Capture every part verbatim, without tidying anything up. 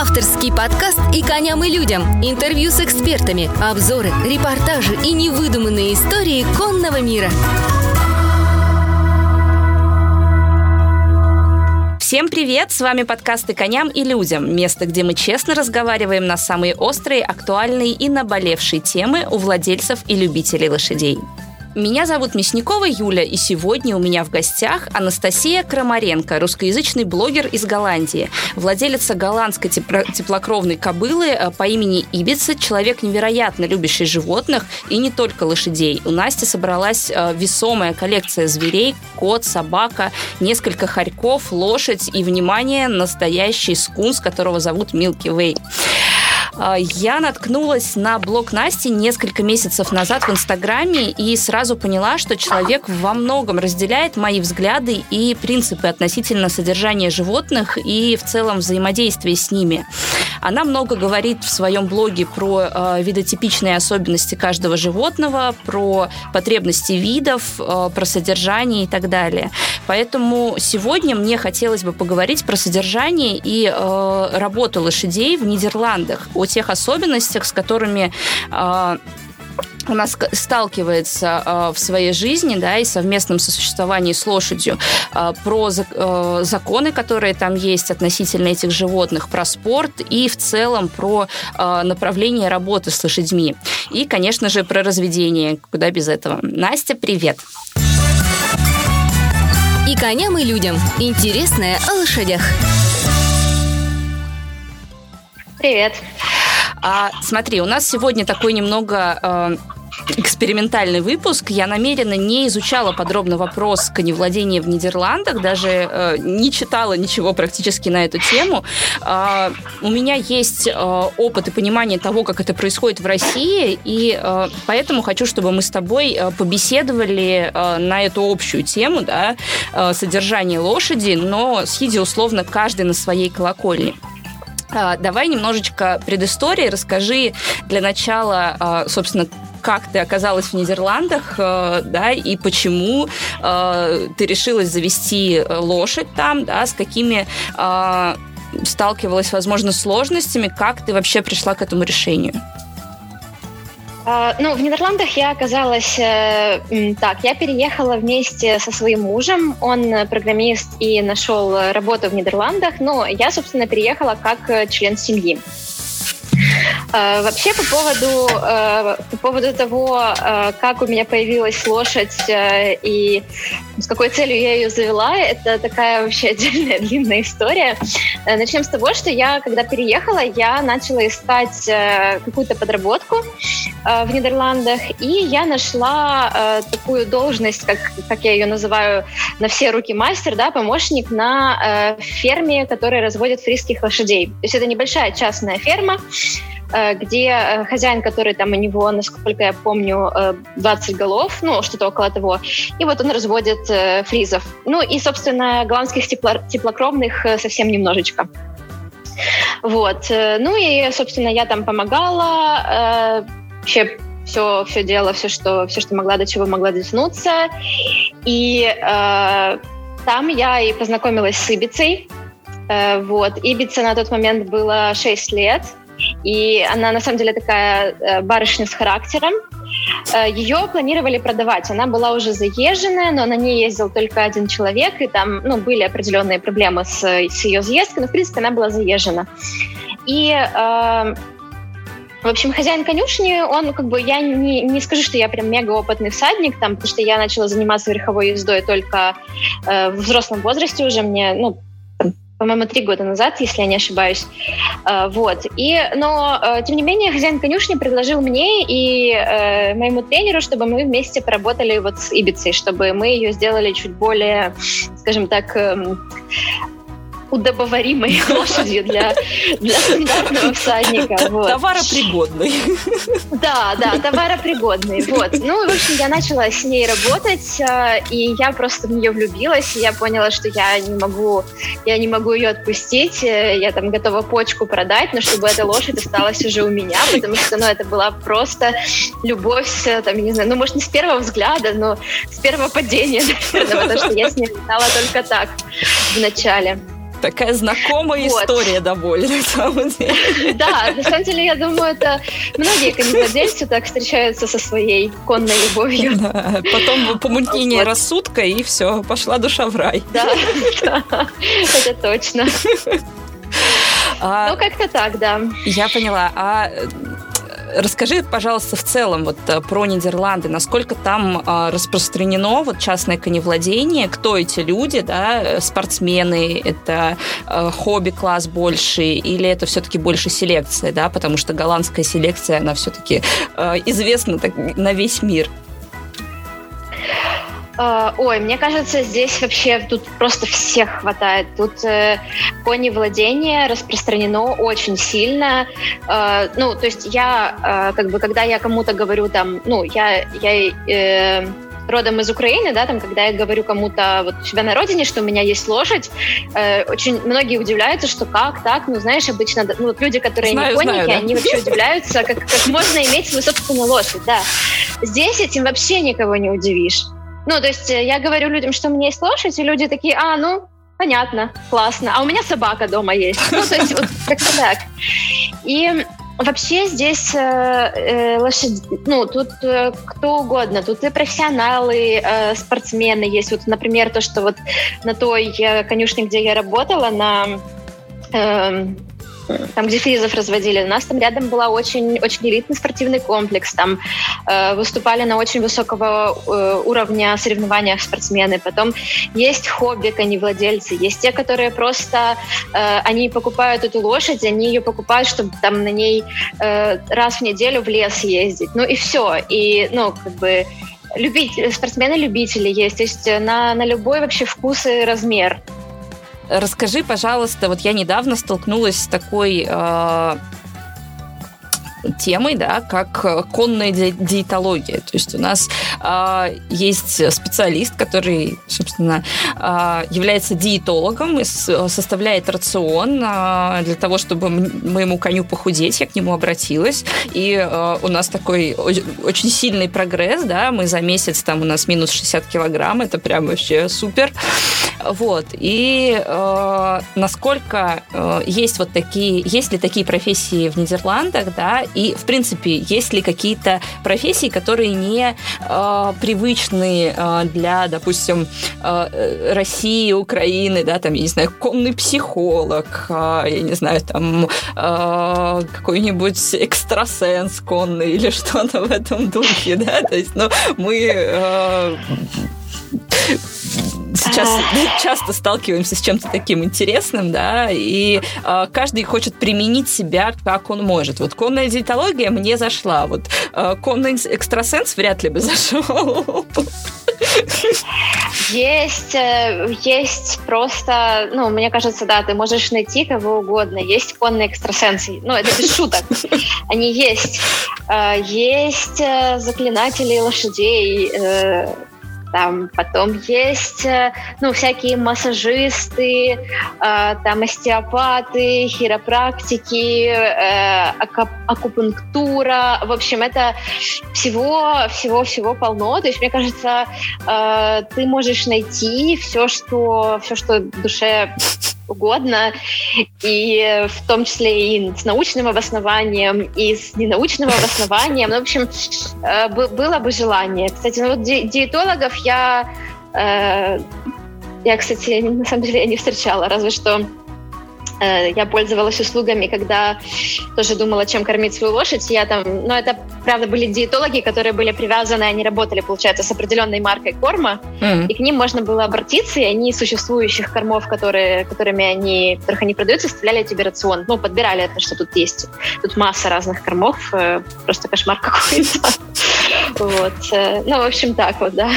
авторский подкаст «И коням, и людям». Интервью с экспертами, обзоры, репортажи и невыдуманные истории конного мира. Всем привет! С вами подкасты «Коням и людям». Место, где мы честно разговариваем на самые острые, актуальные и наболевшие темы у владельцев и любителей лошадей. Меня зовут Мясникова Юля, и сегодня у меня в гостях Анастасия Крамаренко, русскоязычный блогер из Голландии, владелица голландской теплокровной кобылы по имени Ибица, человек, невероятно любящий животных и не только лошадей. У Насти собралась весомая коллекция зверей: кот, собака, несколько хорьков, лошадь и, внимание, настоящий скунс, которого зовут Милки Вей. Я наткнулась на блог Насти несколько месяцев назад в Инстаграме и сразу поняла, что человек во многом разделяет мои взгляды и принципы относительно содержания животных и в целом взаимодействия с ними. Она много говорит в своем блоге про э, видотипичные особенности каждого животного, про потребности видов, э, про содержание и так далее. Поэтому сегодня мне хотелось бы поговорить про содержание и э, работу лошадей в Нидерландах, о тех особенностях, с которыми... Э, у нас сталкивается э, в своей жизни, да, и совместном сосуществовании с лошадью, э, про за, э, законы, которые там есть относительно этих животных, про спорт и в целом про э, направление работы с лошадьми. И, конечно же, про разведение. Куда без этого. Настя, привет! И коням, и людям. Интересное о лошадях. Привет! А, смотри, у нас сегодня такой немного... Э, экспериментальный выпуск. Я намеренно не изучала подробно вопрос коневладения в Нидерландах, даже э, не читала ничего практически на эту тему. Э, у меня есть э, опыт и понимание того, как это происходит в России, и э, поэтому хочу, чтобы мы с тобой э, побеседовали э, на эту общую тему, да, э, содержание лошади, но сидя условно каждый на своей колокольне. Давай немножечко предыстории. Расскажи для начала, собственно, как ты оказалась в Нидерландах, да, и почему ты решилась завести лошадь там, да, с какими сталкивалась, возможно, сложностями, как ты вообще пришла к этому решению? Ну, в Нидерландах я оказалась так. Я переехала вместе со своим мужем. Он программист и нашел работу в Нидерландах. Но я, собственно, переехала как член семьи. Вообще, по поводу, по поводу того, как у меня появилась лошадь и с какой целью я ее завела, это такая вообще отдельная длинная история. Начнем с того, что я, когда переехала, я начала искать какую-то подработку в Нидерландах, и я нашла такую должность, как, как я ее называю, на все руки мастер, да, помощник на ферме, которая разводит фризских лошадей. То есть это небольшая частная ферма, где хозяин, который там у него, насколько я помню, двадцать голов, ну, что-то около того, и вот он разводит фризов. Ну, и, собственно, голландских тепло- теплокровных совсем немножечко. Вот. Ну, и, собственно, я там помогала, вообще все, все делала, все что, все, что могла, до чего могла дотянуться. И там я и познакомилась с Ибицей. Вот. Ибице на тот момент было шесть лет. И она, на самом деле, такая барышня с характером. Ее планировали продавать. Она была уже заезженная, но на ней ездил только один человек, и там, ну, были определенные проблемы с, с ее заездкой, но, в принципе, она была заезжена. И... Э- В общем, хозяин конюшни, он как бы, я не, не скажу, что я прям мега опытный всадник, там, потому что я начала заниматься верховой ездой только э, в взрослом возрасте уже, мне, ну, по-моему, три года назад, если я не ошибаюсь. Э, вот. И, но, э, тем не менее, хозяин конюшни предложил мне и э, моему тренеру, чтобы мы вместе поработали вот с Ибицей, чтобы мы ее сделали чуть более, скажем так... Э, удобоваримой лошадью для, для стандартного всадника. Вот. Товаропригодной. Да, да, товаропригодной. Вот. Ну, и, в общем, я начала с ней работать, и я просто в нее влюбилась, и я поняла, что я не могу, я не могу ее отпустить, я там готова почку продать, но чтобы эта лошадь осталась уже у меня, потому что, ну, это была просто любовь, там, я не знаю, ну, может, не с первого взгляда, но с первого падения, наверное, потому что я с ней летала только так в начале. Такая знакомая вот. История довольно, на самом деле. Да, на самом деле, я думаю, это многие коневладельцы так встречаются со своей конной любовью. Да, потом помутнение вот. Рассудка, и все, пошла душа в рай. Да, да, это точно. А, ну, как-то так, да. Я поняла. А расскажи, пожалуйста, в целом вот, про Нидерланды. Насколько там а, распространено вот, частное коневладение? Кто эти люди? Да? Спортсмены? Это а, хобби-класс больше? Или это все-таки больше селекция? Да? Потому что голландская селекция, она все-таки а, известна так, на весь мир. Ой, мне кажется, здесь вообще тут просто всех хватает. Тут э, коневладение распространено очень сильно. Э, ну, то есть я, э, как бы, когда я кому-то говорю, там, ну, я, я э, родом из Украины, да, там, когда я говорю кому-то вот у себя на родине, что у меня есть лошадь, э, очень многие удивляются, что как так, ну, знаешь, обычно, ну, вот люди, которые знаю, не конники, знаю, да? Они вообще удивляются, как, как можно иметь свою собственную лошадь, да. Здесь этим вообще никого не удивишь. Ну, то есть я говорю людям, что у меня есть лошадь, и люди такие, а, ну, понятно, классно, а у меня собака дома есть. Ну, то есть вот как-то так. И вообще здесь э, лошадь, ну, тут э, кто угодно, тут и профессионалы, э, спортсмены есть. Вот, например, то, что вот на той э, конюшне, где я работала, на... Э, там, где фризов разводили. У нас там рядом был очень, очень элитный спортивный комплекс. Там э, выступали на очень высокого э, уровня соревнованиях спортсмены. Потом есть хобби коневладельцы. Есть те, которые просто... Э, они покупают эту лошадь, они ее покупают, чтобы там на ней э, раз в неделю в лес ездить. Ну и все. И, ну, как бы... Любить, спортсмены-любители есть. То есть на, на любой вообще вкус и размер. Расскажи, пожалуйста, вот я недавно столкнулась с такой э, темой, да, как конная ди- диетология. То есть у нас э, есть специалист, который, собственно, э, является диетологом и с- составляет рацион э, для того, чтобы м- моему коню похудеть. Я к нему обратилась, и э, у нас такой о- очень сильный прогресс, да, мы за месяц, там у нас минус шестьдесят килограмм, это прям вообще супер. Вот, и э, насколько э, есть вот такие, есть ли такие профессии в Нидерландах, да, и, в принципе, есть ли какие-то профессии, которые не э, привычны э, для, допустим, э, России, Украины, да, там, я не знаю, конный психолог, э, я не знаю, там, э, какой-нибудь экстрасенс конный или что-то в этом духе, да, то есть, ну, мы... Э, Сейчас часто сталкиваемся с чем-то таким интересным, да, и э, каждый хочет применить себя, как он может. Вот конная диетология мне зашла, вот э, конный экстрасенс вряд ли бы зашел. Есть, есть просто, ну, мне кажется, да, ты можешь найти кого угодно. Есть конные экстрасенсы, ну, это без шуток, они есть. Есть заклинатели лошадей, там потом есть, ну, всякие массажисты, там остеопаты, хиропрактики, акупунктура. В общем, это всего-всего-всего полно. То есть, мне кажется, ты можешь найти все, что, все, что душе угодно, и в том числе и с научным обоснованием, и с ненаучным обоснованием. Ну, в общем, было бы желание. Кстати, ну вот ди- диетологов я, э, я, кстати, на самом деле не встречала, разве что э, я пользовалась услугами, когда тоже думала, чем кормить свою лошадь. Я там, ну, это, правда, были диетологи, которые были привязаны, они работали, получается, с определенной маркой корма, mm-hmm. и к ним можно было обратиться, и они из существующих кормов, которые, которыми они, которых они продаются, составляли тебе рацион. Ну, подбирали это, что тут есть. Тут масса разных кормов, просто кошмар какой-то. Вот. Ну, в общем, так вот, да.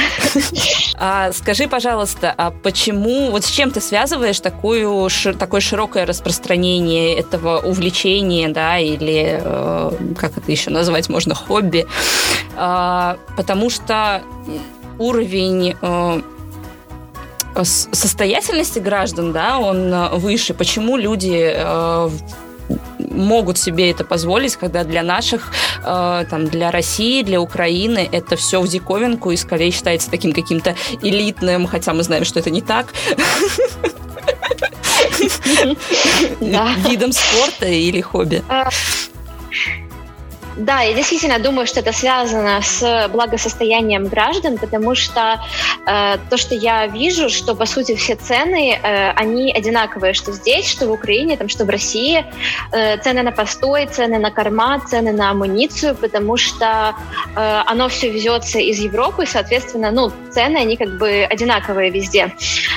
А скажи, пожалуйста, а почему, вот с чем ты связываешь такую, шир, такое широкое распространение этого увлечения, да, или э, как это еще назвать можно, хобби? А, потому что уровень... Э, состоятельности граждан, да, он выше. Почему люди... Э, могут себе это позволить, когда для наших, э, там, для России, для Украины это все в диковинку и скорее считается таким каким-то элитным, хотя мы знаем, что это не так. видом спорта или хобби? Да, я действительно думаю, что это связано с благосостоянием граждан, потому что э, то, что я вижу, что, по сути, все цены, э, они одинаковые, что здесь, что в Украине, там, что в России. Э, цены на постой, цены на корма, цены на амуницию, потому что э, оно все везется из Европы, и, соответственно, ну, цены, они как бы одинаковые везде.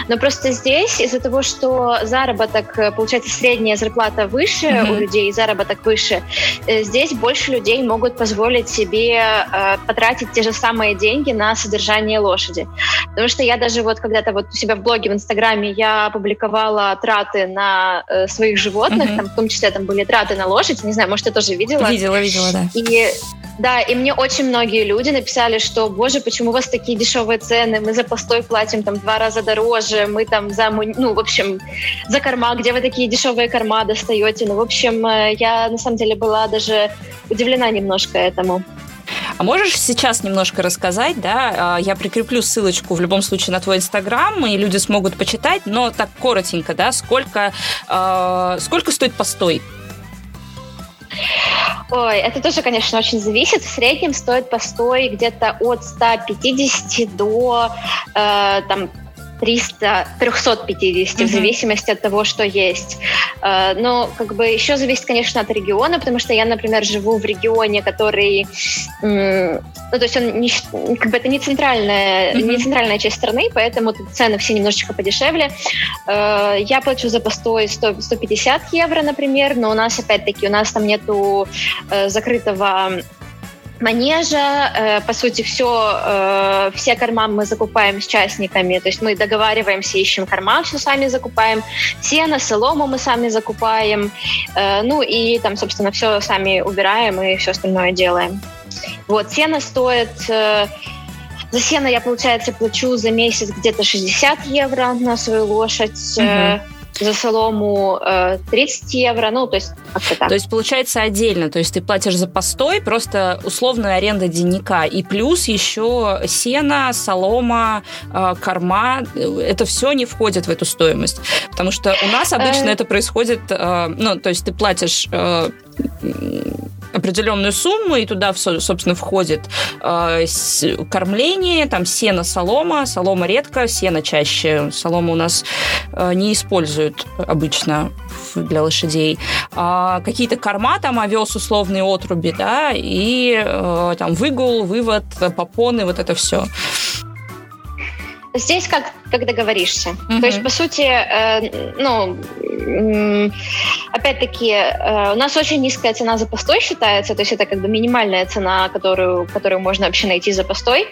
Но просто здесь из-за того, что заработок, получается, средняя зарплата выше mm-hmm. у людей, заработок выше, э, здесь больше людей могут позволить себе э, потратить те же самые деньги на содержание лошади. Потому что я даже вот когда-то вот у себя в блоге, в Инстаграме я публиковала траты на э, своих животных, mm-hmm. там, в том числе там были траты на лошадь, не знаю, может, ты тоже видела? Видела, видела, да. И, да, и мне очень многие люди написали, что, боже, почему у вас такие дешевые цены, мы за постой платим там два раза дороже, мы там за, ну, в общем, за корма, где вы такие дешевые корма достаете? Ну, в общем, я на самом деле была даже удивлена немножко этому. А можешь сейчас немножко рассказать, да, я прикреплю ссылочку в любом случае на твой Инстаграм, и люди смогут почитать, но так коротенько, да, сколько, э, сколько стоит постой? Ой, это тоже, конечно, очень зависит. В среднем стоит постой где-то от сто пятьдесят до, э, там, триста, триста пятьдесят, mm-hmm. в зависимости от того, что есть. Но как бы еще зависит, конечно, от региона, потому что я, например, живу в регионе, который... Ну, то есть он не, как бы это не центральная, mm-hmm. не центральная часть страны, поэтому тут цены все немножечко подешевле. Я плачу за постой сто, сто пятьдесят евро, например, но у нас, опять-таки, у нас там нету закрытого... манежа, по сути, все, все корма мы закупаем с частниками, то есть мы договариваемся, ищем корма, все сами закупаем, сено, солому мы сами закупаем, ну и там, собственно, все сами убираем и все остальное делаем. Вот, сено стоит... За сено я, получается, плачу за месяц где-то шестьдесят евро на свою лошадь, mm-hmm. за солому тридцать евро, ну, то есть как-то так. То есть, получается, отдельно, то есть ты платишь за постой, просто условная аренда денника, и плюс еще сено, солома, корма, это все не входит в эту стоимость, потому что у нас обычно это происходит, ну, то есть ты платишь... определенную сумму, и туда, собственно, входит э, с, кормление, там, сено, солома, солома редко, сено чаще. Солому у нас э, не используют обычно для лошадей. А какие-то корма, там, овес, условные отруби, да, и э, там выгул, вывод, попоны, вот это все. Здесь как, как договоришься. Mm-hmm. То есть, по сути, э, ну, э, опять-таки, э, у нас очень низкая цена за постой считается, то есть это как бы минимальная цена, которую, которую можно вообще найти за постой,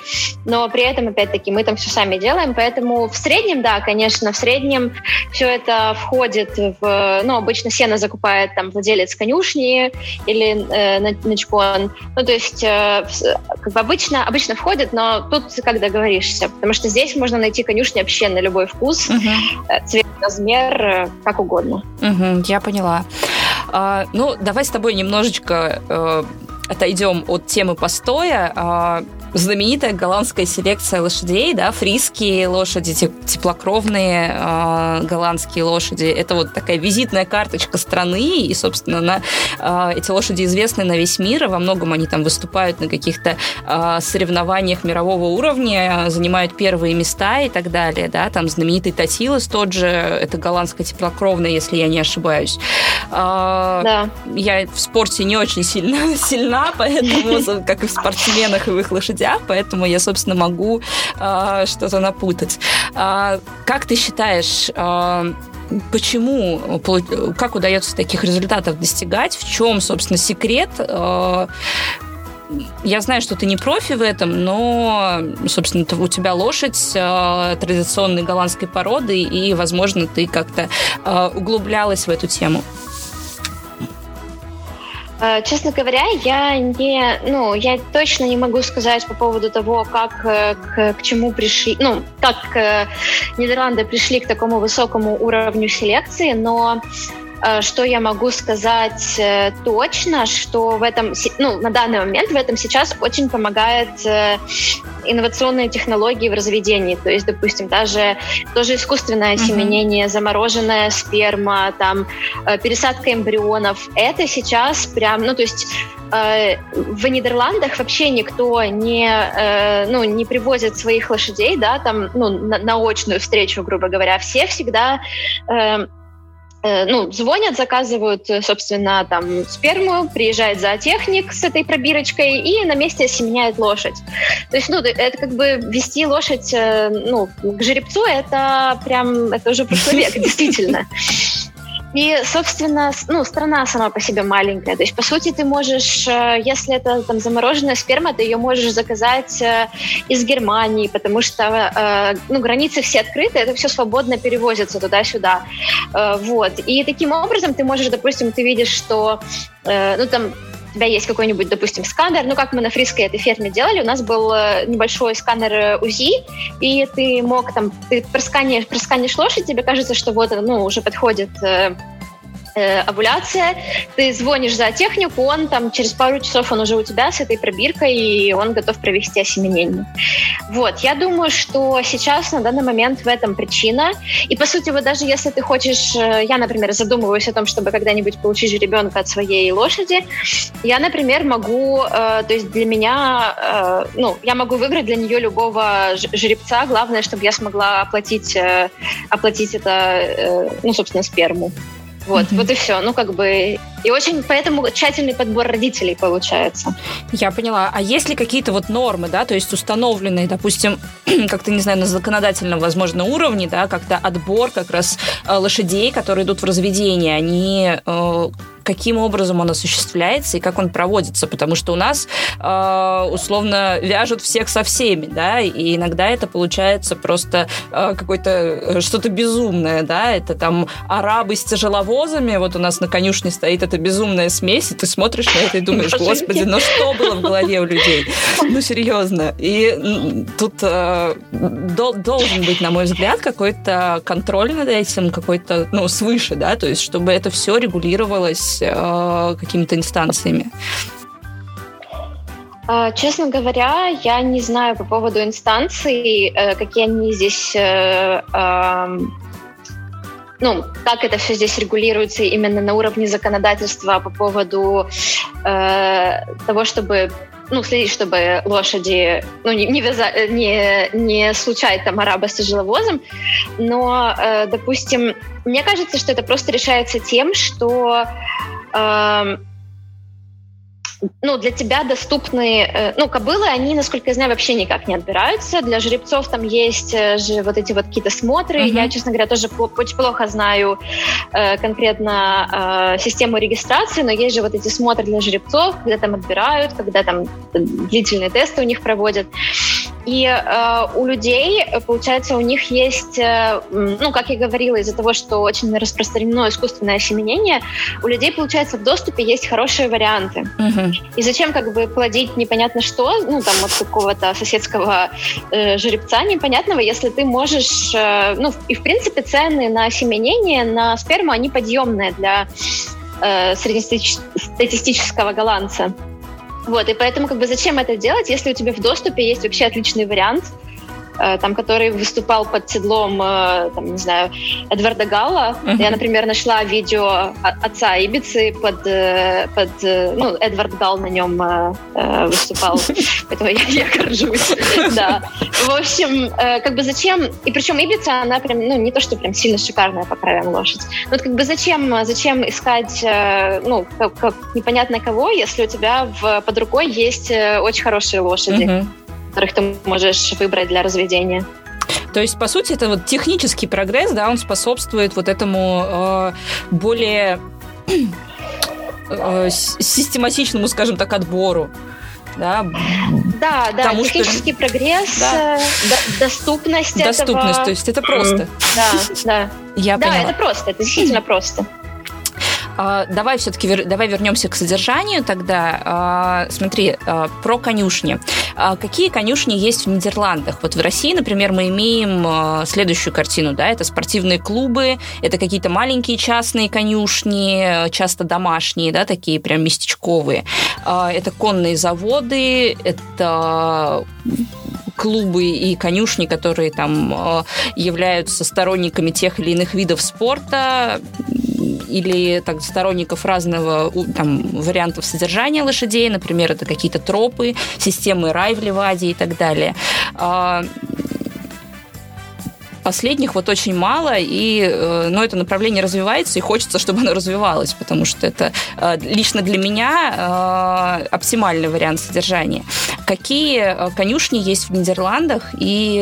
но при этом, опять-таки, мы там все сами делаем, поэтому в среднем, да, конечно, в среднем все это входит в... Ну, обычно сено закупает там владелец конюшни или э, начкон. Ну, то есть, э, как бы обычно, обычно входит, но тут как договоришься, потому что здесь можно найти конюшни вообще на любой вкус, uh-huh. цвет, размер, как угодно. Uh-huh, я поняла. А, ну, давай с тобой немножечко э, отойдем от темы постоя. А, знаменитая голландская селекция лошадей, да, фриские лошади, теп- теплокровные э, голландские лошади. Это вот такая визитная карточка страны, и, собственно, на, э, эти лошади известны на весь мир, и во многом они там выступают на каких-то э, соревнованиях мирового уровня, занимают первые места и так далее, да, там знаменитый Татилос тот же, это голландская теплокровная, если я не ошибаюсь. Э, да. Я в спорте не очень сильно, сильна, поэтому, как и в спортсменах, и в их лошадях, поэтому я, собственно, могу э, что-то напутать. Э, как ты считаешь, э, почему, как удается таких результатов достигать? В чем, собственно, секрет? Э, я знаю, что ты не профи в этом, но, собственно, у тебя лошадь э, традиционной голландской породы, и, возможно, ты как-то э, углублялась в эту тему. Честно говоря, я не, ну, я точно не могу сказать по поводу того, как к, к чему пришли, ну, как э, Нидерланды пришли к такому высокому уровню селекции, но Что я могу сказать точно, что в этом, ну, на данный момент в этом сейчас очень помогает инновационные технологии в разведении. То есть, допустим, даже тоже искусственное осеменение, замороженная сперма, там, пересадка эмбрионов. Это сейчас прям, ну, то есть в Нидерландах вообще никто не, ну, не привозит своих лошадей, да, там, ну, на, на очную встречу, грубо говоря. Все всегда... Ну, звонят, заказывают, собственно, там, сперму, приезжает зоотехник с этой пробирочкой и на месте осеменяет лошадь. То есть, ну, это как бы вести лошадь, ну, к жеребцу, это прям, это уже прошлый век, действительно. И, собственно, ну, страна сама по себе маленькая. То есть, по сути, ты можешь, если это там замороженная сперма, ты ее можешь заказать из Германии, потому что, ну, границы все открыты, это все свободно перевозится туда-сюда. Вот. И таким образом ты можешь, допустим, ты видишь, что, ну, там, у тебя есть какой-нибудь, допустим, сканер. Ну, как мы на фрисской этой ферме делали, у нас был небольшой сканер УЗИ, и ты мог там, ты просканишь, просканишь лошадь, тебе кажется, что вот, ну, уже подходит э, э, овуляция, ты звонишь зоотехнику, он там через пару часов он уже у тебя с этой пробиркой, и он готов провести осеменение. Вот, я думаю, что сейчас на данный момент в этом причина. И, по сути, вот даже если ты хочешь, я, например, задумываюсь о том, чтобы когда-нибудь получить жеребенка от своей лошади, я, например, могу, э, то есть для меня, э, ну, я могу выбрать для нее любого жеребца, главное, чтобы я смогла оплатить, э, оплатить это, э, ну, собственно, сперму. Вот, mm-hmm. вот и все. Ну, как бы... И очень поэтому тщательный подбор родителей получается. Я поняла. А есть ли какие-то вот нормы, да, то есть установленные, допустим, как-то, не знаю, на законодательном, возможно, уровне, да, как-то отбор как раз лошадей, которые идут в разведение, они... каким образом он осуществляется и как он проводится, потому что у нас э, условно вяжут всех со всеми, да, и иногда это получается просто э, какое-то что-то безумное, да, это там арабы с тяжеловозами, вот у нас на конюшне стоит эта безумная смесь, и ты смотришь на это и думаешь, господи, ну что было в голове у людей? Ну, серьезно. И тут э, дол- должен быть, на мой взгляд, какой-то контроль над этим, какой-то, ну, свыше, да, то есть чтобы это все регулировалось какими-то инстанциями? Честно говоря, я не знаю по поводу инстанций, какие они здесь... Ну, как это все здесь регулируется именно на уровне законодательства по поводу того, чтобы... ну, следить, чтобы лошади, ну, не, не, вяза, не, не случай там араба с тяжеловозом, но, э, допустим, мне кажется, что это просто решается тем, что э, ну, для тебя доступны... Э, ну, кобылы, они, насколько я знаю, вообще никак не отбираются. Для жеребцов там есть же вот эти вот какие-то смотры. Mm-hmm. Я, честно говоря, тоже очень плохо знаю э, конкретно э, систему регистрации, но есть же вот эти смотры для жеребцов, когда там отбирают, когда там длительные тесты у них проводят. И э, у людей, получается, у них есть, э, ну, как я говорила, из-за того, что очень распространено искусственное осеменение, у людей, получается, в доступе есть хорошие варианты. Угу. И зачем как бы плодить непонятно что, ну, там, от какого-то соседского э, жеребца непонятного, если ты можешь... Э, ну, и, в принципе, цены на осеменение, на сперму, они подъемные для э, среднестатистического голландца. Вот, и поэтому как бы зачем это делать, если у тебя в доступе есть вообще отличный вариант, э, там, который выступал под седлом, э, там, не знаю, Эдварда Галла. Uh-huh. Я, например, нашла видео отца Ибицы под, э, под э, ну, Эдвард Галл на нем э, выступал, поэтому я горжусь. Да. В общем, э, как бы зачем, и причем Ибица, она прям, ну, не то, что прям сильно шикарная по краям лошадь, но вот как бы зачем, зачем искать, э, ну, как, как непонятно кого, если у тебя в, под рукой есть очень хорошие лошади, mm-hmm. которых ты можешь выбрать для разведения. То есть, по сути, это вот технический прогресс, да, он способствует вот этому э, более э, систематичному, скажем так, отбору. Да, да, да, технический что... прогресс, да. доступность, доступность этого. То есть это просто. Да, да. Я да, поняла. Это просто, это действительно просто. Давай все-таки вер... давай вернемся к содержанию тогда. Смотри, про конюшни. Какие конюшни есть в Нидерландах? Вот в России, например, мы имеем следующую картину, да, это спортивные клубы, это какие-то маленькие частные конюшни, часто домашние, да, такие прям местечковые. Это конные заводы, это клубы и конюшни, которые там являются сторонниками тех или иных видов спорта или так, сторонников разного там, вариантов содержания лошадей, например, это какие-то тропы, системы рай в Ливаде и так далее. Последних вот очень мало, и, но это направление развивается, и хочется, чтобы оно развивалось, потому что это лично для меня оптимальный вариант содержания. Какие конюшни есть в Нидерландах, и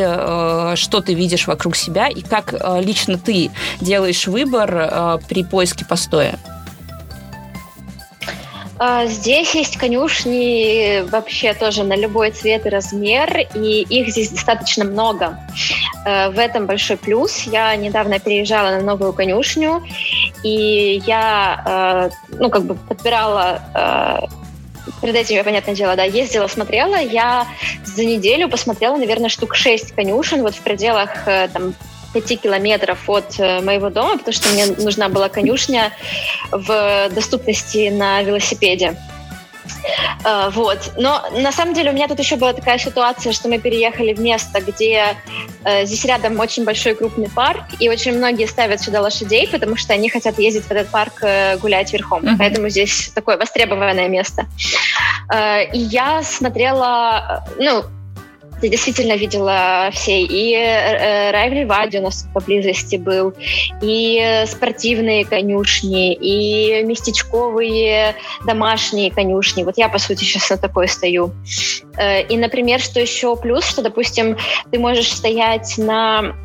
что ты видишь вокруг себя, и как лично ты делаешь выбор при поиске постоя? Здесь есть конюшни вообще тоже на любой цвет и размер, и их здесь достаточно много. В этом большой плюс. Я недавно переезжала на новую конюшню, и я, ну, как бы подбирала... Перед этим я, понятное дело, да, ездила, смотрела. Я за неделю посмотрела, наверное, штук шесть конюшен вот в пределах там пяти километров от моего дома, потому что мне нужна была конюшня в доступности на велосипеде. Вот. Но на самом деле у меня тут еще была такая ситуация, что мы переехали в место, где э, здесь рядом очень большой крупный парк, и очень многие ставят сюда лошадей, потому что они хотят ездить в этот парк э, гулять верхом. Mm-hmm. Поэтому здесь такое востребованное место. Э, и я смотрела... Ну, я действительно видела все. И э, рай в Ливаде у нас поблизости был, и спортивные конюшни, и местечковые домашние конюшни. Вот я, по сути, сейчас на такой стою. Э, и, например, что еще плюс, что, допустим, ты можешь стоять на...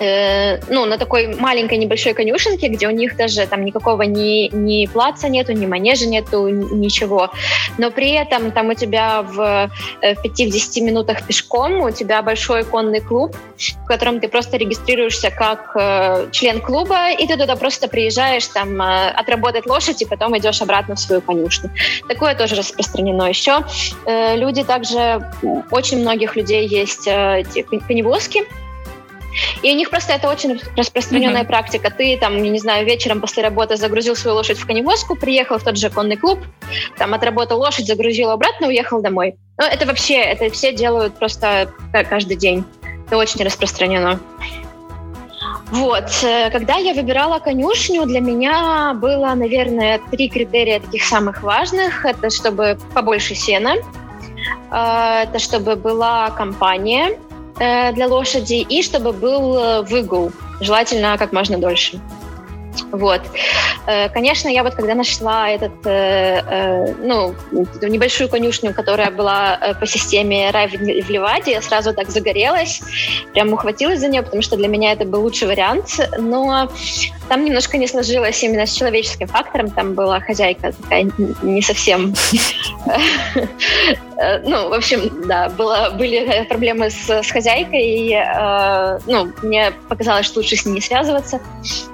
ну, на такой маленькой небольшой конюшенке, где у них даже там никакого ни, ни плаца нету, ни манежа нету, ничего. Но при этом там у тебя в, в пяти-десяти минутах пешком у тебя большой конный клуб, в котором ты просто регистрируешься как э, член клуба, и ты туда просто приезжаешь там э, отработать лошадь, и потом идешь обратно в свою конюшню. Такое тоже распространено еще. Э, люди также, очень многих людей есть э, коневозки, и у них просто это очень распространенная mm-hmm. практика. Ты там, я не знаю, вечером после работы загрузил свою лошадь в коневозку, приехал в тот же конный клуб, там отработал лошадь, загрузил обратно, уехал домой. Ну, это вообще, это все делают просто каждый день. Это очень распространено. Вот. Когда я выбирала конюшню, для меня было, наверное, три критерия таких самых важных. Это чтобы побольше сена, это чтобы была компания для лошади, и чтобы был выгул, желательно как можно дольше. Вот. Конечно, я вот когда нашла этот, ну, эту небольшую конюшню, которая была по системе рай в Ливаде, я сразу так загорелась, прям ухватилась за нее, потому что для меня это был лучший вариант, но там немножко не сложилось именно с человеческим фактором, там была хозяйка такая не совсем... Ну, в общем, да, было, были проблемы с, с хозяйкой, и э, ну, мне показалось, что лучше с ней не связываться,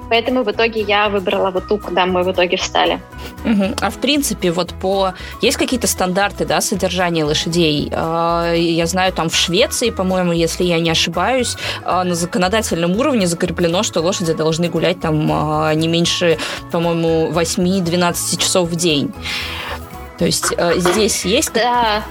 поэтому в итоге я выбрала вот ту, куда мы в итоге встали. Угу. А в принципе, вот по... Есть какие-то стандарты, да, содержания лошадей? Я знаю, там в Швеции, по-моему, если я не ошибаюсь, на законодательном уровне закреплено, что лошади должны гулять там не меньше, по-моему, восемь-двенадцать часов в день. То есть э, здесь есть... Да.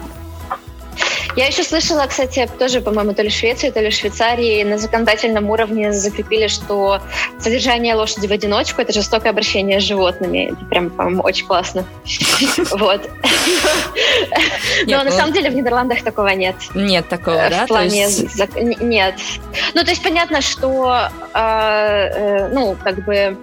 Я еще слышала, кстати, тоже, по-моему, то ли в Швеции, то ли в Швейцарии на законодательном уровне закрепили, что содержание лошади в одиночку – это жестокое обращение с животными. Это прям, по-моему, очень классно. Вот. Но на самом деле в Нидерландах такого нет. Нет такого, да? В плане... Нет. Ну, то есть понятно, что, ну, как бы...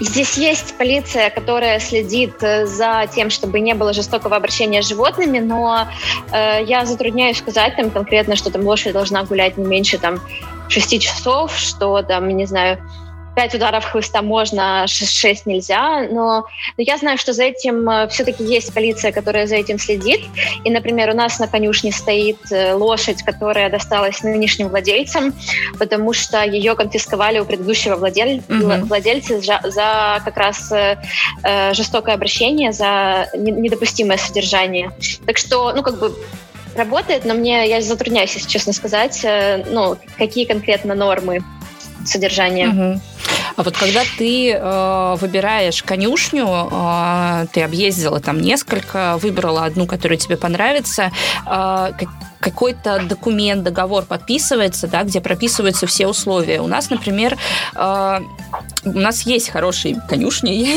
Здесь есть полиция, которая следит за тем, чтобы не было жестокого обращения с животными, но э, я затрудняюсь сказать там конкретно, что там лошадь должна гулять не меньше там шести часов, что там, не знаю, пять ударов хлыста можно, шесть нельзя, но, но я знаю, что за этим все-таки есть полиция, которая за этим следит. И, например, у нас на конюшне стоит лошадь, которая досталась нынешним владельцам, потому что ее конфисковали у предыдущего владель... mm-hmm. владельца за, за как раз э, жестокое обращение, за недопустимое содержание. Так что, ну, как бы работает, но мне, я затрудняюсь, если честно сказать, э, ну, какие конкретно нормы содержания. Mm-hmm. А вот когда ты э, выбираешь конюшню, э, ты объездила там несколько, выбрала одну, которая тебе понравится, э, какой-то документ, договор подписывается, да, где прописываются все условия. У нас, например, э, у нас есть хорошие конюшни, я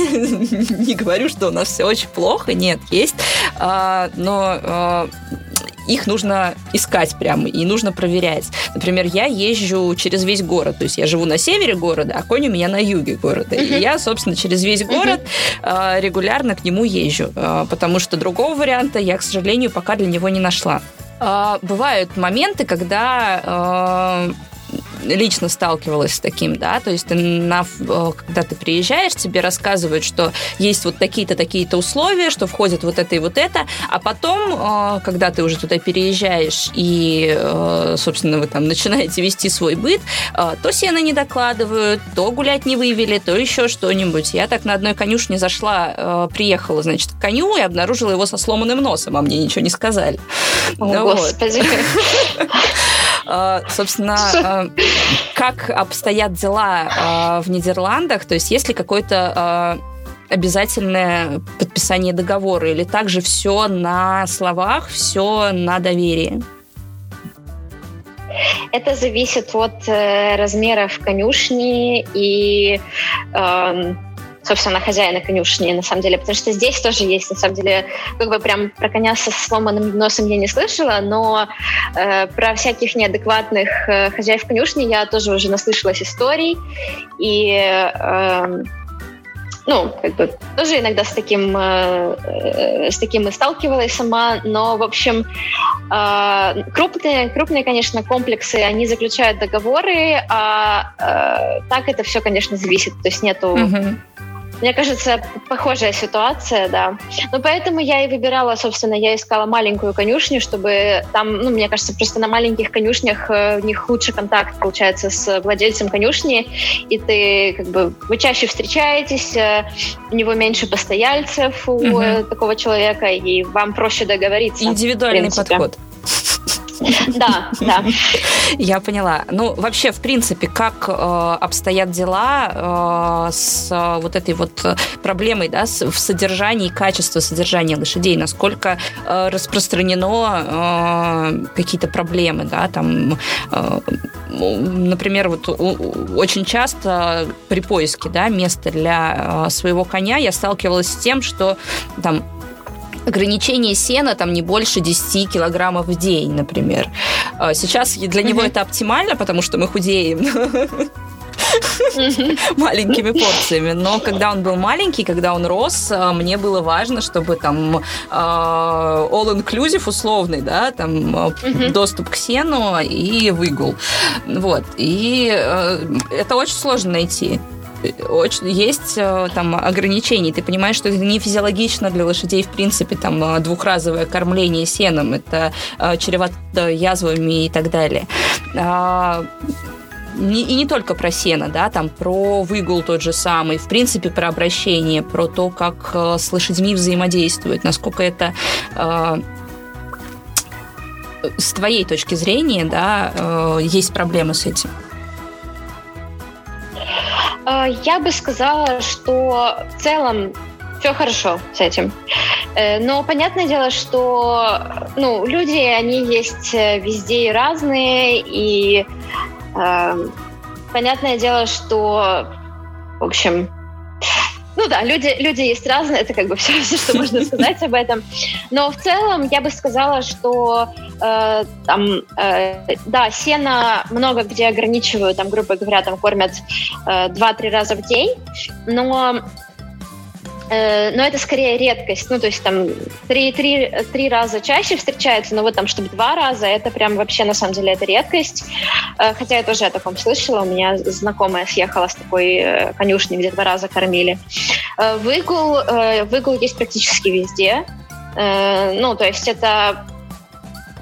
не говорю, что у нас все очень плохо, нет, есть, э, но... Э, их нужно искать прямо, и нужно проверять. Например, я езжу через весь город, то есть я живу на севере города, а конь у меня на юге города. Uh-huh. И я, собственно, через весь город uh-huh. регулярно к нему езжу, потому что другого варианта я, к сожалению, пока для него не нашла. Бывают моменты, когда... лично сталкивалась с таким, да, то есть ты на, когда ты приезжаешь, тебе рассказывают, что есть вот такие-то, такие-то условия, что входит вот это и вот это, а потом, когда ты уже туда переезжаешь и, собственно, вы там начинаете вести свой быт, то сено не докладывают, то гулять не вывели, то еще что-нибудь. Я так на одной конюшне зашла, приехала, значит, к коню и обнаружила его со сломанным носом, а мне ничего не сказали. О, ну, Господи! Вот. Собственно, как обстоят дела в Нидерландах, то есть есть ли какое-то обязательное подписание договора или также все на словах, все на доверии? Это зависит от размеров конюшни и... собственно, хозяина конюшни, на самом деле, потому что здесь тоже есть, на самом деле, как бы прям про коня со сломанным носом я не слышала, но э, про всяких неадекватных э, хозяев конюшни я тоже уже наслышалась историй, и э, ну, как бы тоже иногда с таким, э, с таким и сталкивалась сама, но, в общем, э, крупные, крупные, конечно, комплексы, они заключают договоры, а э, так это все, конечно, зависит, то есть нету... Mm-hmm. Мне кажется, похожая ситуация, да. Но поэтому я и выбирала, собственно, я искала маленькую конюшню, чтобы там, ну, мне кажется, просто на маленьких конюшнях у них лучше контакт получается с владельцем конюшни, и ты, как бы, вы чаще встречаетесь, у него меньше постояльцев у угу. такого человека, и вам проще договориться. Индивидуальный подход. Да, да. Я поняла. Ну, вообще, в принципе, как э, обстоят дела э, с э, вот этой вот проблемой, да, с, в содержании, качестве содержания лошадей? Насколько э, распространено э, какие-то проблемы, да, там, э, например, вот у, очень часто при поиске, да, места для э, своего коня я сталкивалась с тем, что там ограничение сена там не больше десять килограммов в день, например. Сейчас для него mm-hmm. это оптимально, потому что мы худеем маленькими порциями. Но когда он был маленький, когда он рос, мне было важно, чтобы там all-inclusive условный, да, там доступ к сену и выгул. Вот. И это очень сложно найти. Очень, есть там ограничения. Ты понимаешь, что это не физиологично для лошадей, в принципе, там двухразовое кормление сеном, это чревато язвами и так далее. И не только про сено, да, там про выгул тот же самый, в принципе, про обращение, про то, как с лошадьми взаимодействуют, насколько это с твоей точки зрения, да, есть проблемы с этим. Я бы сказала, что в целом все хорошо с этим. Но понятное дело, что, ну, люди, они есть везде и разные, и э, понятное дело, что, в общем, ну да, люди, люди есть разные, это как бы все, все, что можно сказать об этом. Но в целом я бы сказала, что э, там, э, да, сено много где ограничивают, там, грубо говоря, там кормят э, два-три раза в день, но Но это скорее редкость, ну, то есть там три, три, три раза чаще встречается, но вот там, чтобы два раза, это прям вообще, на самом деле, это редкость. Хотя я тоже о таком слышала, у меня знакомая съехала с такой конюшни, где два раза кормили. Выгул, выгул есть практически везде, ну, то есть это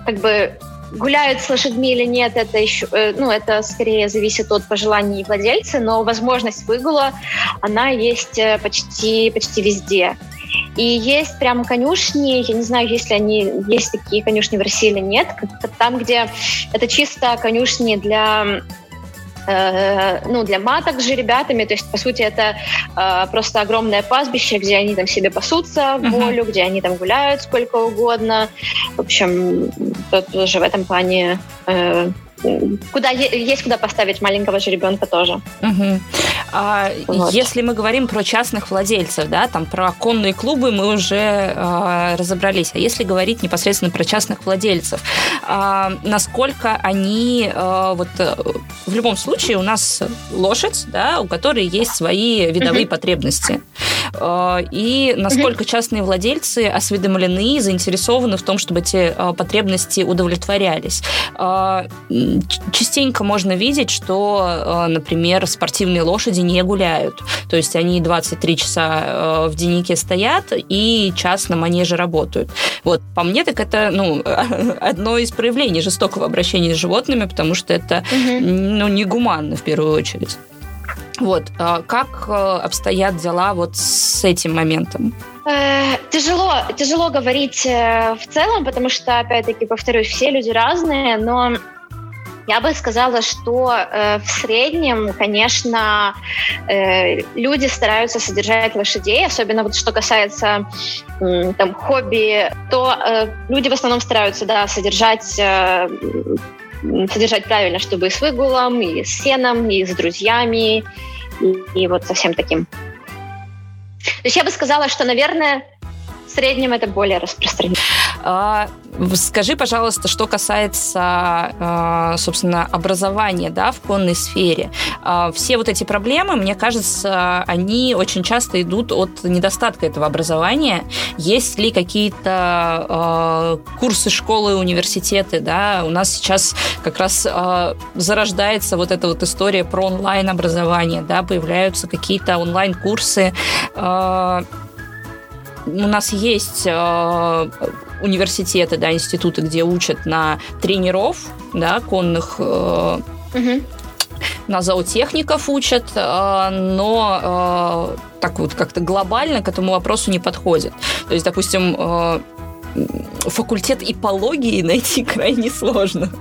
как бы... Гуляют с лошадьми или нет, это еще, ну, это скорее зависит от пожеланий владельца, но возможность выгула, она есть почти, почти везде. И есть прям конюшни, я не знаю, есть ли они, есть такие конюшни в России или нет, там, где это чисто конюшни для... ну, для маток с жеребятами, то есть, по сути, это э, просто огромное пастбище, где они там себе пасутся в волю, uh-huh. где они там гуляют сколько угодно. В общем, тут тоже в этом плане э, куда, есть куда поставить маленького жеребенка тоже. Uh-huh. А вот. Если мы говорим про частных владельцев, да, там про конные клубы мы уже э, разобрались, а если говорить непосредственно про частных владельцев, э, насколько они, э, вот э, в любом случае у нас лошадь, да, у которой есть свои видовые mm-hmm. потребности, э, и насколько mm-hmm. частные владельцы осведомлены и заинтересованы в том, чтобы эти э, потребности удовлетворялись. Э, частенько можно видеть, что, э, например, спортивные лошади не гуляют. То есть они двадцать три часа в деннике стоят и час на манеже работают. Вот. По мне, так это, ну, одно из проявлений жестокого обращения с животными, потому что это, угу. ну, негуманно в первую очередь. Вот. Как обстоят дела вот с этим моментом? Тяжело, тяжело говорить в целом, потому что, опять-таки, повторюсь, все люди разные, но я бы сказала, что э, в среднем, конечно, э, люди стараются содержать лошадей, особенно вот что касается э, там, хобби, то э, люди в основном стараются, да, содержать... Э, содержать правильно, чтобы и с выгулом, и с сеном, и с друзьями, и, и вот со всем таким. То есть я бы сказала, что, наверное, в среднем это более распространено. Скажи, пожалуйста, что касается, собственно, образования, да, в конной сфере. Все вот эти проблемы, мне кажется, они очень часто идут от недостатка этого образования. Есть ли какие-то курсы, школы, университеты, да? У нас сейчас как раз зарождается вот эта вот история про онлайн-образование, да? Появляются какие-то онлайн-курсы. У нас есть э, университеты, да, институты, где учат на тренеров, да, конных, э, угу. на зоотехников учат, э, но э, так вот как-то глобально к этому вопросу не подходит. То есть, допустим, э, факультет ипологии найти крайне сложно.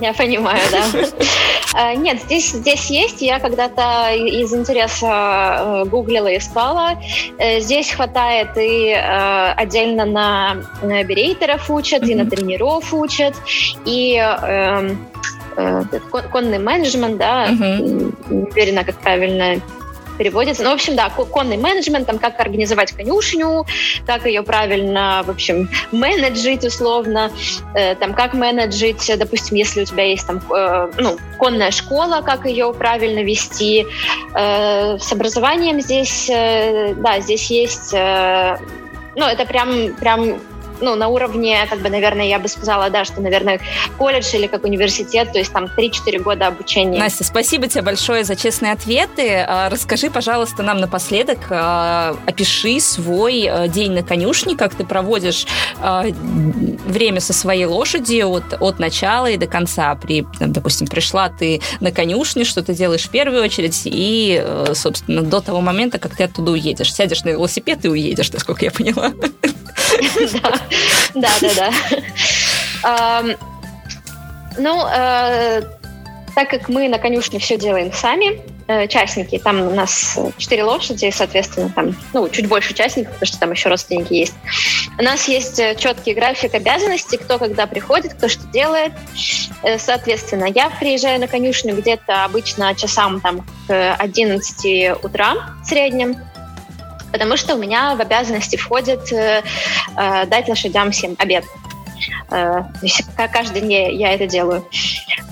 Я понимаю, да. Нет, здесь, здесь есть. Я когда-то из интереса гуглила и искала. Здесь хватает и отдельно на берейтеров учат, mm-hmm. и на тренеров учат, и э, э, конный менеджмент, да, mm-hmm. не уверена, как правильно переводится. Ну, в общем, да, конный менеджмент, там, как организовать конюшню, как ее правильно, в общем, менеджить условно, э, там, как менеджить, допустим, если у тебя есть там, э, ну, конная школа, как ее правильно вести. Э, с образованием здесь, э, да, здесь есть, э, ну, это прям, прям, ну, на уровне, как бы, наверное, я бы сказала, да, что, наверное, колледж или как университет, то есть там три-четыре года обучения. Настя, спасибо тебе большое за честные ответы. Расскажи, пожалуйста, нам напоследок, опиши свой день на конюшне, как ты проводишь время со своей лошадью от, от начала и до конца. При, там, допустим, пришла ты на конюшню, что ты делаешь в первую очередь, и, собственно, до того момента, как ты оттуда уедешь. Сядешь на велосипед и уедешь, насколько я поняла. Да, да, да, да. Ну, так как мы на конюшне все делаем сами, частники, там у нас четыре лошади, соответственно, там, ну, чуть больше участников, потому что там еще родственники есть. У нас есть четкий график обязанностей, кто когда приходит, кто что делает. Соответственно, я приезжаю на конюшню где-то обычно часам там к одиннадцати утра в среднем, потому что у меня в обязанности входит э, дать лошадям всем обед. Каждый день я это делаю.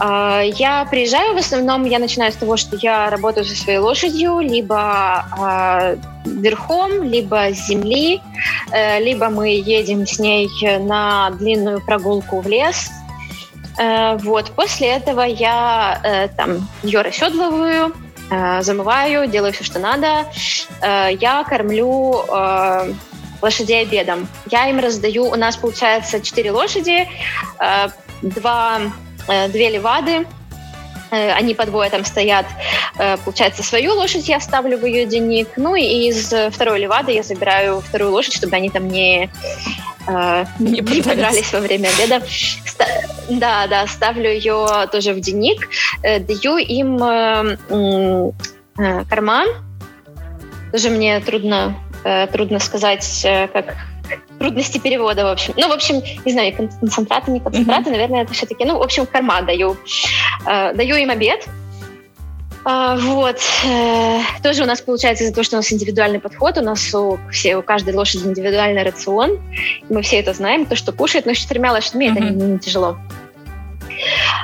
Я приезжаю, в основном я начинаю с того, что я работаю со своей лошадью, либо верхом, либо с земли, либо мы едем с ней на длинную прогулку в лес. Вот. После этого я там ее расседлываю, замываю, делаю все, что надо. Я кормлю лошадей обедом. Я им раздаю... У нас, получается, четыре лошади, два, две левады. Они по двое там стоят. Получается, свою лошадь я ставлю в ее денник. Ну и из второй левады я забираю вторую лошадь, чтобы они там не... не подрались во время обеда. Да, да, ставлю ее тоже в денник, даю им корма. Тоже мне трудно, трудно сказать, как трудности перевода, в общем. Ну, в общем, не знаю, концентраты, не концентраты, mm-hmm. наверное, это все-таки. Ну, в общем, корма даю. Даю им обед. Вот. Тоже у нас получается из-за того, что у нас индивидуальный подход, у нас у, все, у каждой лошади индивидуальный рацион, мы все это знаем, то, что кушает, но с четырьмя лошадьми mm-hmm. это не, не тяжело.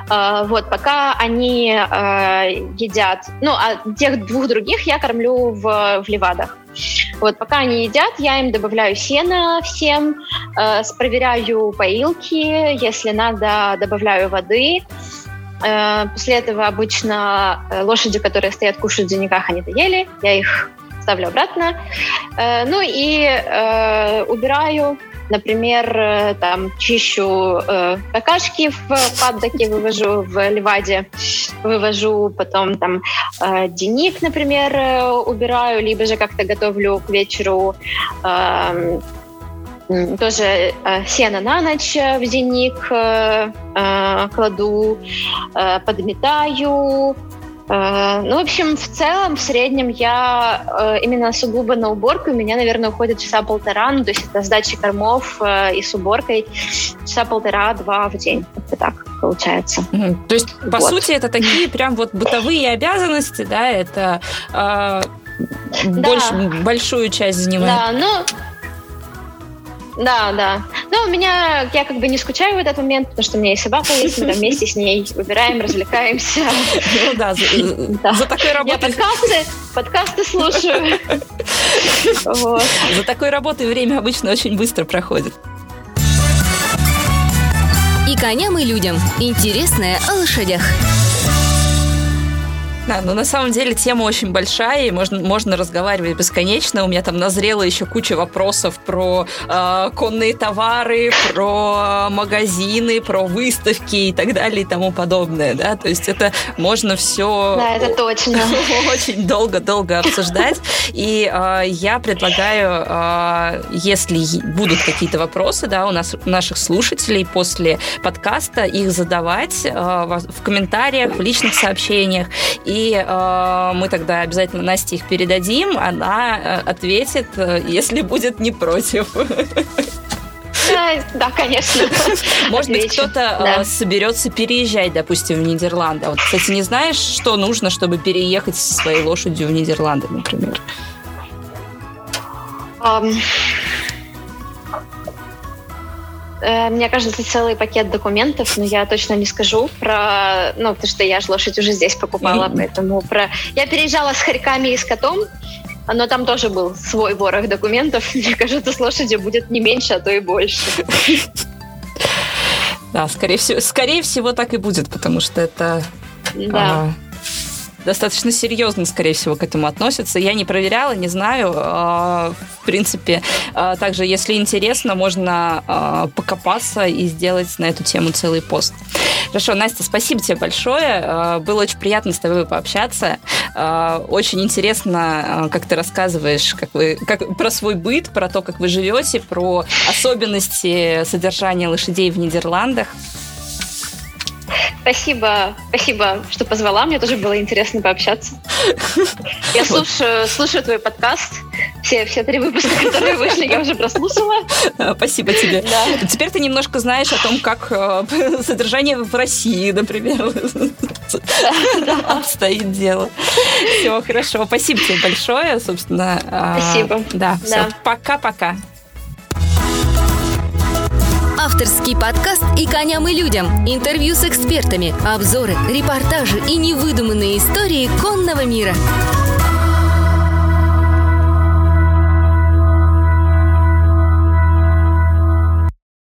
Вот, пока они э, едят, ну, а тех двух других я кормлю в, в левадах. Вот, пока они едят, я им добавляю сена всем, э, проверяю поилки, если надо, добавляю воды. После этого обычно лошади, которые стоят, кушают в денниках, они доели, я их ставлю обратно. Ну и э, убираю, например, там, чищу э, какашки в паддоке, вывожу в леваде, вывожу потом там э, денник, например, убираю, либо же как-то готовлю к вечеру э, тоже э, сено на ночь в денник э, э, кладу, э, подметаю. Э, ну, в общем, в целом, в среднем я э, именно сугубо на уборку, у меня, наверное, уходит часа полтора, ну, то есть это с дачей кормов э, и с уборкой часа полтора-два в день. Это так получается. Mm-hmm. То есть, по вот. сути, это такие прям вот бытовые обязанности, да, это э, больш, да. большую часть занимает. Да, ну... Да, да. Но у меня, я как бы не скучаю в этот момент, потому что у меня есть собака, есть, мы там вместе с ней выбираем, развлекаемся. Ну да, за такой работой... Я подкасты, подкасты слушаю. За такой работой время обычно очень быстро проходит. И коням, и людям. Интересное о лошадях. Да, ну на самом деле тема очень большая, и можно, можно разговаривать бесконечно. У меня там назрела еще куча вопросов про э, конные товары, про магазины, про выставки и так далее и тому подобное. Да? То есть это можно все да, это точно. очень долго-долго обсуждать. И э, я предлагаю, э, если будут какие-то вопросы да, у нас, наших слушателей после подкаста, их задавать э, в комментариях, в личных сообщениях. И э, мы тогда обязательно Насте их передадим, она ответит, если будет не против. Да, конечно. Может Отвечу. быть, кто-то да. соберется переезжать, допустим, в Нидерланды. Вот, кстати, не знаешь, что нужно, чтобы переехать со своей лошадью в Нидерланды, например? Um, э, мне кажется, целый пакет документов, но я точно не скажу про... Ну, потому что я же лошадь уже здесь покупала, mm-hmm. поэтому про... Я переезжала с хорьками и с котом, но там тоже был свой ворох документов. Мне кажется, с лошадью будет не меньше, а то и больше. Да, скорее всего, скорее всего так и будет, потому что это... Да. А... достаточно серьезно, скорее всего, к этому относятся. Я не проверяла, не знаю. В принципе, также, если интересно, можно покопаться и сделать на эту тему целый пост. Хорошо, Настя, спасибо тебе большое. Было очень приятно с тобой пообщаться. Очень интересно, как ты рассказываешь как вы, как, про свой быт, про то, как вы живете, про особенности содержания лошадей в Нидерландах. Спасибо, спасибо, что позвала. Мне тоже было интересно пообщаться. Я слушаю, слушаю твой подкаст. Все, все три выпуска, которые вышли, я уже прослушала. Спасибо тебе. Да. Теперь ты немножко знаешь о том, как содержание в России, например, обстоит дело. Все, хорошо. Спасибо тебе большое, собственно. Спасибо. Да, все. Пока-пока. авторский подкаст «И коням, и людям». Интервью с экспертами, обзоры, репортажи и невыдуманные истории конного мира.